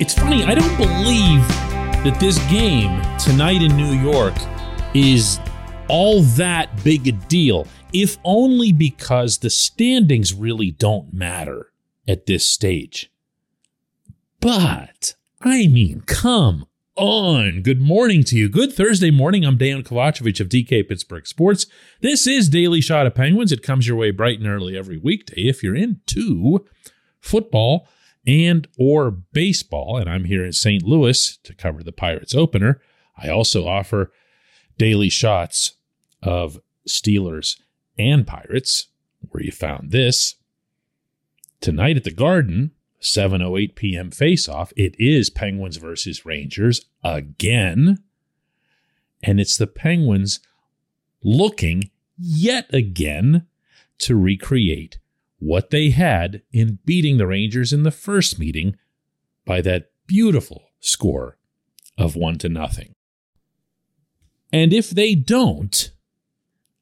It's funny, I don't believe that this game tonight in New York is all that big a deal, if only because the standings really don't matter at this stage. But, I mean, come on. Good morning to you. Good Thursday morning. I'm Dan Kovacevic of DK Pittsburgh Sports. This is Daily Shot of Penguins. It comes your way bright and early every weekday if you're into football and or baseball. And I'm here in St. Louis to cover the Pirates opener. I also offer daily shots of Steelers and Pirates, where you found this. Tonight at the Garden, 7:08 p.m. face-off. It is Penguins versus Rangers again. And it's the Penguins looking yet again to recreate what they had in beating the Rangers in the first meeting by that beautiful score of 1-0. And if they don't,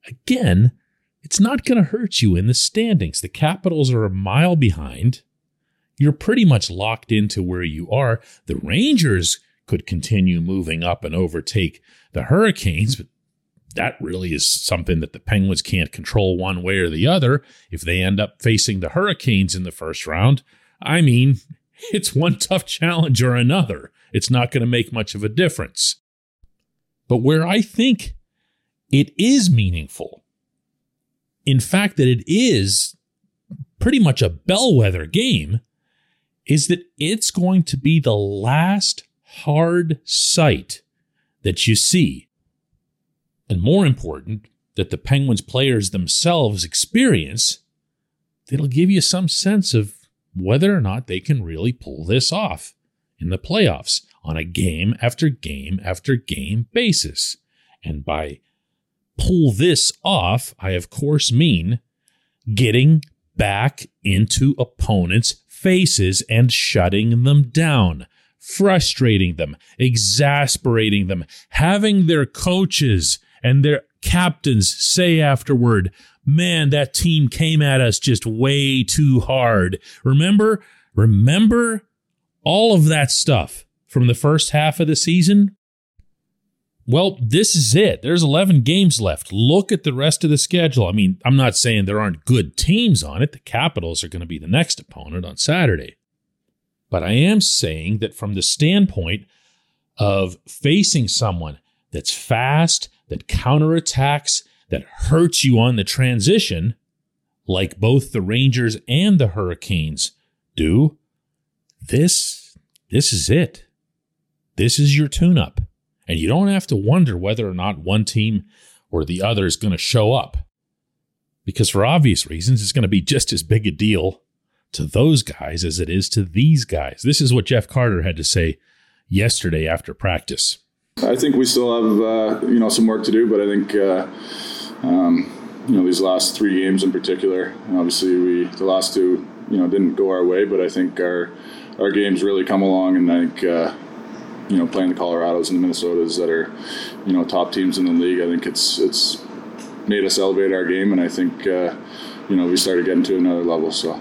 again, it's not going to hurt you in the standings. The Capitals are a mile behind. You're pretty much locked into where you are. The Rangers could continue moving up and overtake the Hurricanes, but that really is something that the Penguins can't control one way or the other. If they end up facing the Hurricanes in the first round, I mean, it's one tough challenge or another. It's not going to make much of a difference. But where I think it is meaningful, in fact, that it is pretty much a bellwether game, is that it's going to be the last hard sight that you see. And more important, that the Penguins players themselves experience, that'll give you some sense of whether or not they can really pull this off in the playoffs on a game after game after game basis. And by pull this off, I of course mean getting back into opponents' faces and shutting them down, frustrating them, exasperating them, having their coaches and their captains say afterward, man, that team came at us just way too hard. Remember all of that stuff from the first half of the season? Well, this is it. There's 11 games left. Look at the rest of the schedule. I mean, I'm not saying there aren't good teams on it. The Capitals are going to be the next opponent on Saturday. But I am saying that from the standpoint of facing someone that's fast, that counterattacks, that hurts you on the transition, like both the Rangers and the Hurricanes do, this is it. This is your tune-up. And you don't have to wonder whether or not one team or the other is going to show up. Because for obvious reasons, it's going to be just as big a deal to those guys as it is to these guys. This is what Jeff Carter had to say yesterday after practice. I think we still have, some work to do, but I think, these last three games in particular, and obviously the last two, didn't go our way, but I think our games really come along, and I think, playing the Colorados and the Minnesotas that are, top teams in the league, I think it's made us elevate our game, and I think, we started getting to another level. So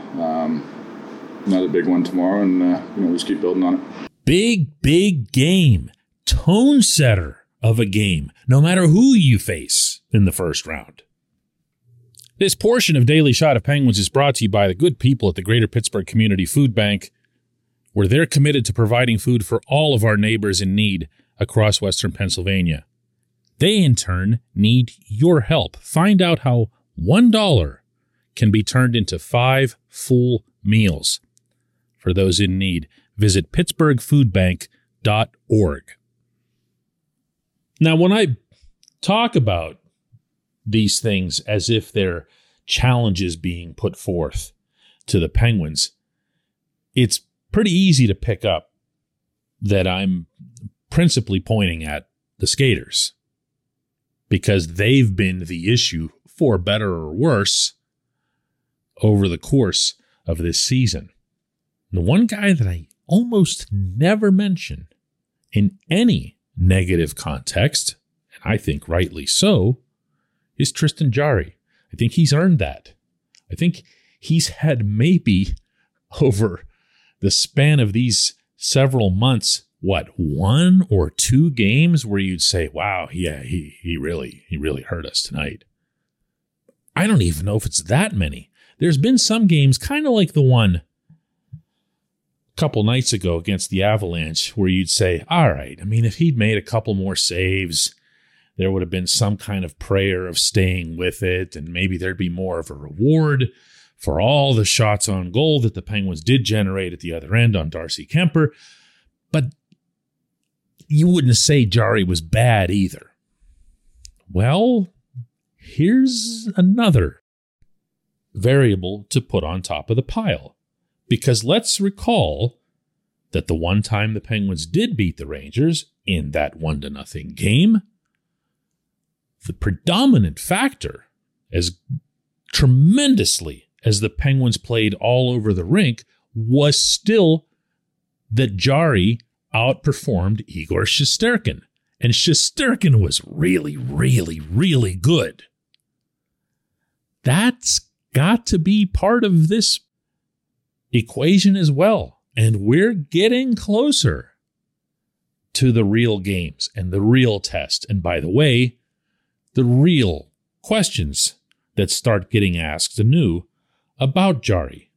another big one tomorrow, and, we just keep building on it. Big game. Tone setter of a game, no matter who you face in the first round. This portion of Daily Shot of Penguins is brought to you by the good people at the Greater Pittsburgh Community Food Bank, where they're committed to providing food for all of our neighbors in need across Western Pennsylvania. They, in turn, need your help. Find out how $1 can be turned into 5 full meals for those in need. Visit pittsburghfoodbank.org. Now, when I talk about these things as if they're challenges being put forth to the Penguins, it's pretty easy to pick up that I'm principally pointing at the skaters, because they've been the issue, for better or worse, over the course of this season. The one guy that I almost never mention in any negative context, and I think rightly so, is Tristan Jarry. I think he's earned that. I think he's had, maybe over the span of these several months, one or two games where you'd say, wow, yeah, he really hurt us tonight. I don't even know if it's that many. There's been some games, kind of like the one a couple nights ago against the Avalanche, where you'd say, all right, I mean, if he'd made a couple more saves, there would have been some kind of prayer of staying with it, and maybe there'd be more of a reward for all the shots on goal that the Penguins did generate at the other end on Darcy Kemper. But you wouldn't say Jarry was bad either. Well, here's another variable to put on top of the pile, because let's recall that the one time the Penguins did beat the Rangers in that 1-0 game, the predominant factor, as tremendously as the Penguins played all over the rink, was still that Jarry outperformed Igor Shesterkin. And Shesterkin was really, really, really good. That's got to be part of this equation as well. And we're getting closer to the real games and the real test. And by the way, the real questions that start getting asked anew about Jarry.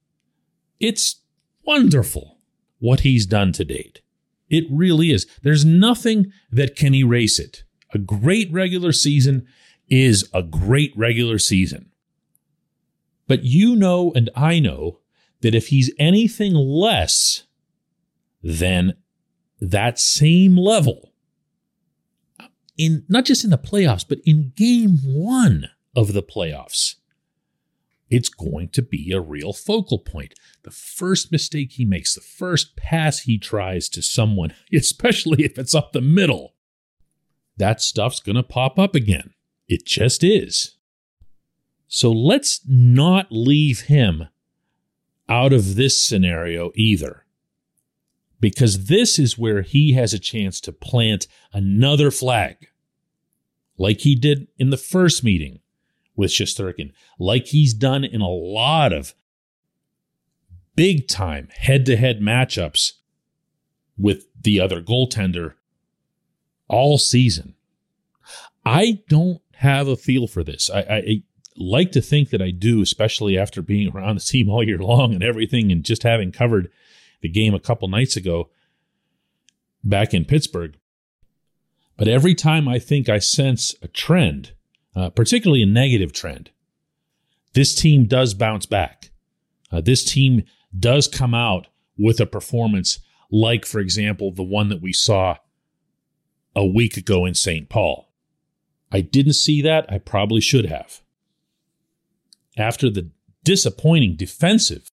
It's wonderful what he's done to date. It really is. There's nothing that can erase it. A great regular season is a great regular season. But you know, and I know, that if he's anything less than that same level, in not just in the playoffs, but in game one of the playoffs, it's going to be a real focal point. The first mistake he makes, the first pass he tries to someone, especially if it's up the middle, that stuff's going to pop up again. It just is. So let's not leave him out of this scenario either, because this is where he has a chance to plant another flag, like he did in the first meeting with Shesterkin, like he's done in a lot of big-time head-to-head matchups with the other goaltender all season. I don't have a feel for this. I like to think that I do, especially after being around the team all year long and everything, and just having covered the game a couple nights ago back in Pittsburgh. But every time I think I sense a trend, particularly a negative trend, this team does bounce back. This team does come out with a performance like, for example, the one that we saw a week ago in St. Paul. I didn't see that. I probably should have. After the disappointing defensive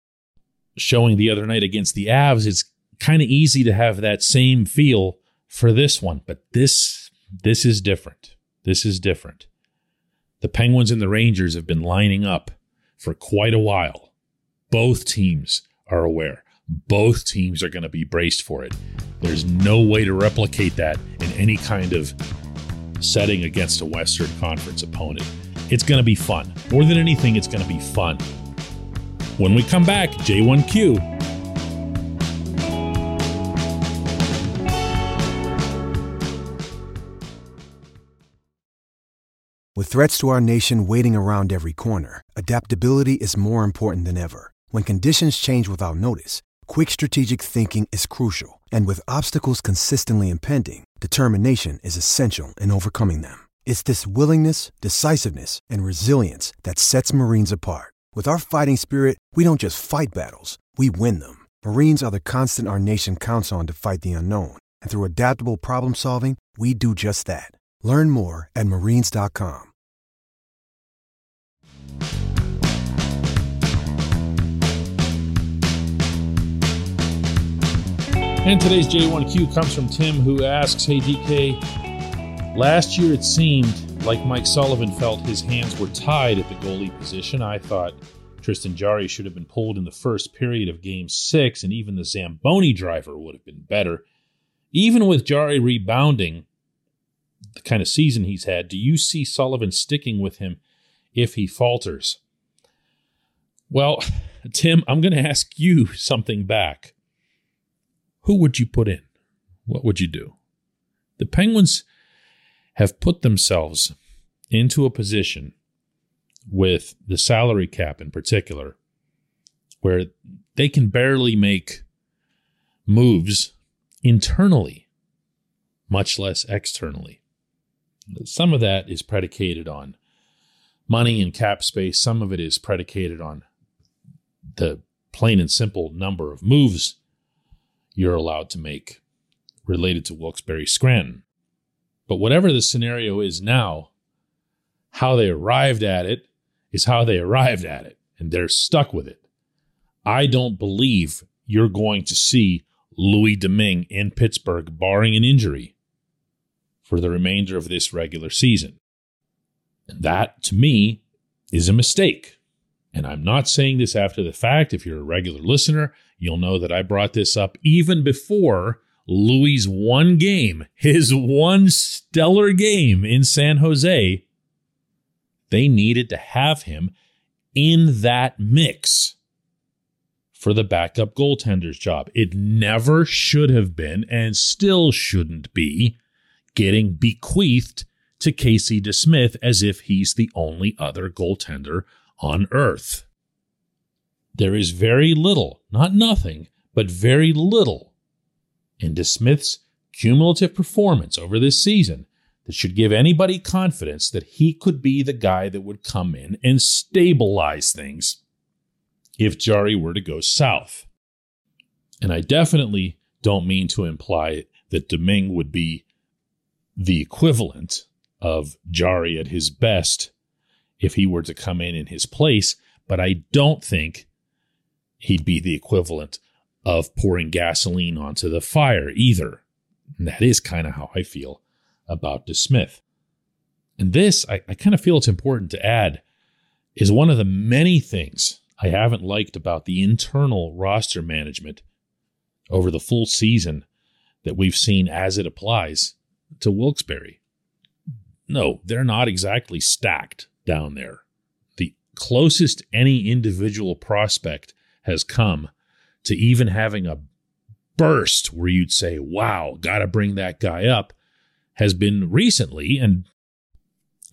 showing the other night against the Avs, it's kind of easy to have that same feel for this one. But this is different. This is different. The Penguins and the Rangers have been lining up for quite a while. Both teams are aware. Both teams are going to be braced for it. There's no way to replicate that in any kind of setting against a Western Conference opponent. It's going to be fun. More than anything, it's going to be fun. When we come back, J1Q. With threats to our nation waiting around every corner, adaptability is more important than ever. When conditions change without notice, quick strategic thinking is crucial, and with obstacles consistently impending, determination is essential in overcoming them. It's this willingness, decisiveness, and resilience that sets Marines apart. With our fighting spirit, we don't just fight battles, we win them. Marines are the constant our nation counts on to fight the unknown, and through adaptable problem solving, we do just that. Learn more at marines.com. And today's J1Q comes from Tim, who asks, "Hey DK, last year it seemed like Mike Sullivan felt his hands were tied at the goalie position. I thought Tristan Jarry should have been pulled in the first period of Game 6, and even the Zamboni driver would have been better. Even with Jarry rebounding the kind of season he's had, do you see Sullivan sticking with him if he falters?" Well, Tim, I'm going to ask you something back. Who would you put in? What would you do? The Penguins have put themselves into a position with the salary cap in particular where they can barely make moves internally, much less externally. Some of that is predicated on money and cap space. Some of it is predicated on the plain and simple number of moves you're allowed to make related to Wilkes-Barre Scranton. But whatever the scenario is now, how they arrived at it is how they arrived at it, and they're stuck with it. I don't believe you're going to see Louis Domingue in Pittsburgh, barring an injury, for the remainder of this regular season. And that, to me, is a mistake. And I'm not saying this after the fact. If you're a regular listener, you'll know that I brought this up even before Louis' one game, his one stellar game in San Jose. They needed to have him in that mix for the backup goaltender's job. It never should have been, and still shouldn't be, getting bequeathed to Casey DeSmith as if he's the only other goaltender on earth. There is very little, not nothing, but very little in DeSmith's cumulative performance over this season that should give anybody confidence that he could be the guy that would come in and stabilize things if Jarry were to go south. And I definitely don't mean to imply that Domingue would be the equivalent of Jarry at his best if he were to come in his place, but I don't think he'd be the equivalent of pouring gasoline onto the fire either. And that is kind of how I feel about DeSmith. And this, I kind of feel it's important to add, is one of the many things I haven't liked about the internal roster management over the full season that we've seen as it applies to Wilkes-Barre. No, they're not exactly stacked down there. The closest any individual prospect has come to even having a burst where you'd say, wow, got to bring that guy up, has been recently, and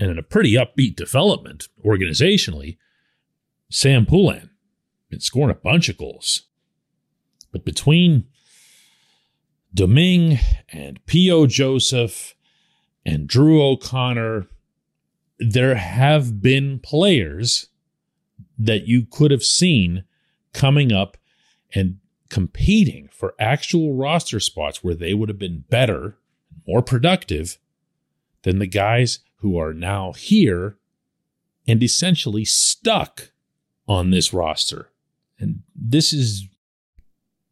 in a pretty upbeat development organizationally, Sam Poulin. Been scoring a bunch of goals. But between Domingue and P.O. Joseph and Drew O'Connor, there have been players that you could have seen coming up and competing for actual roster spots where they would have been better, more productive than the guys who are now here and essentially stuck on this roster. And this is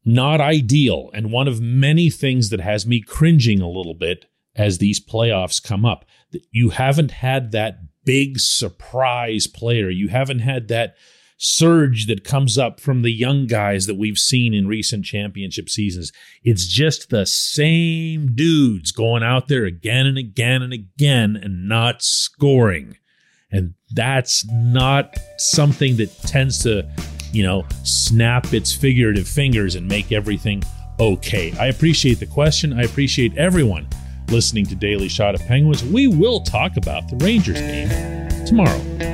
not ideal, and one of many things that has me cringing a little bit as these playoffs come up, that you haven't had that big surprise player. You haven't had that surge that comes up from the young guys that we've seen in recent championship seasons. It's just the same dudes going out there again and again and again and not scoring. And that's not something that tends to, snap its figurative fingers and make everything okay. I appreciate the question. I appreciate everyone listening to Daily Shot of Penguins. We will talk about the Rangers game tomorrow.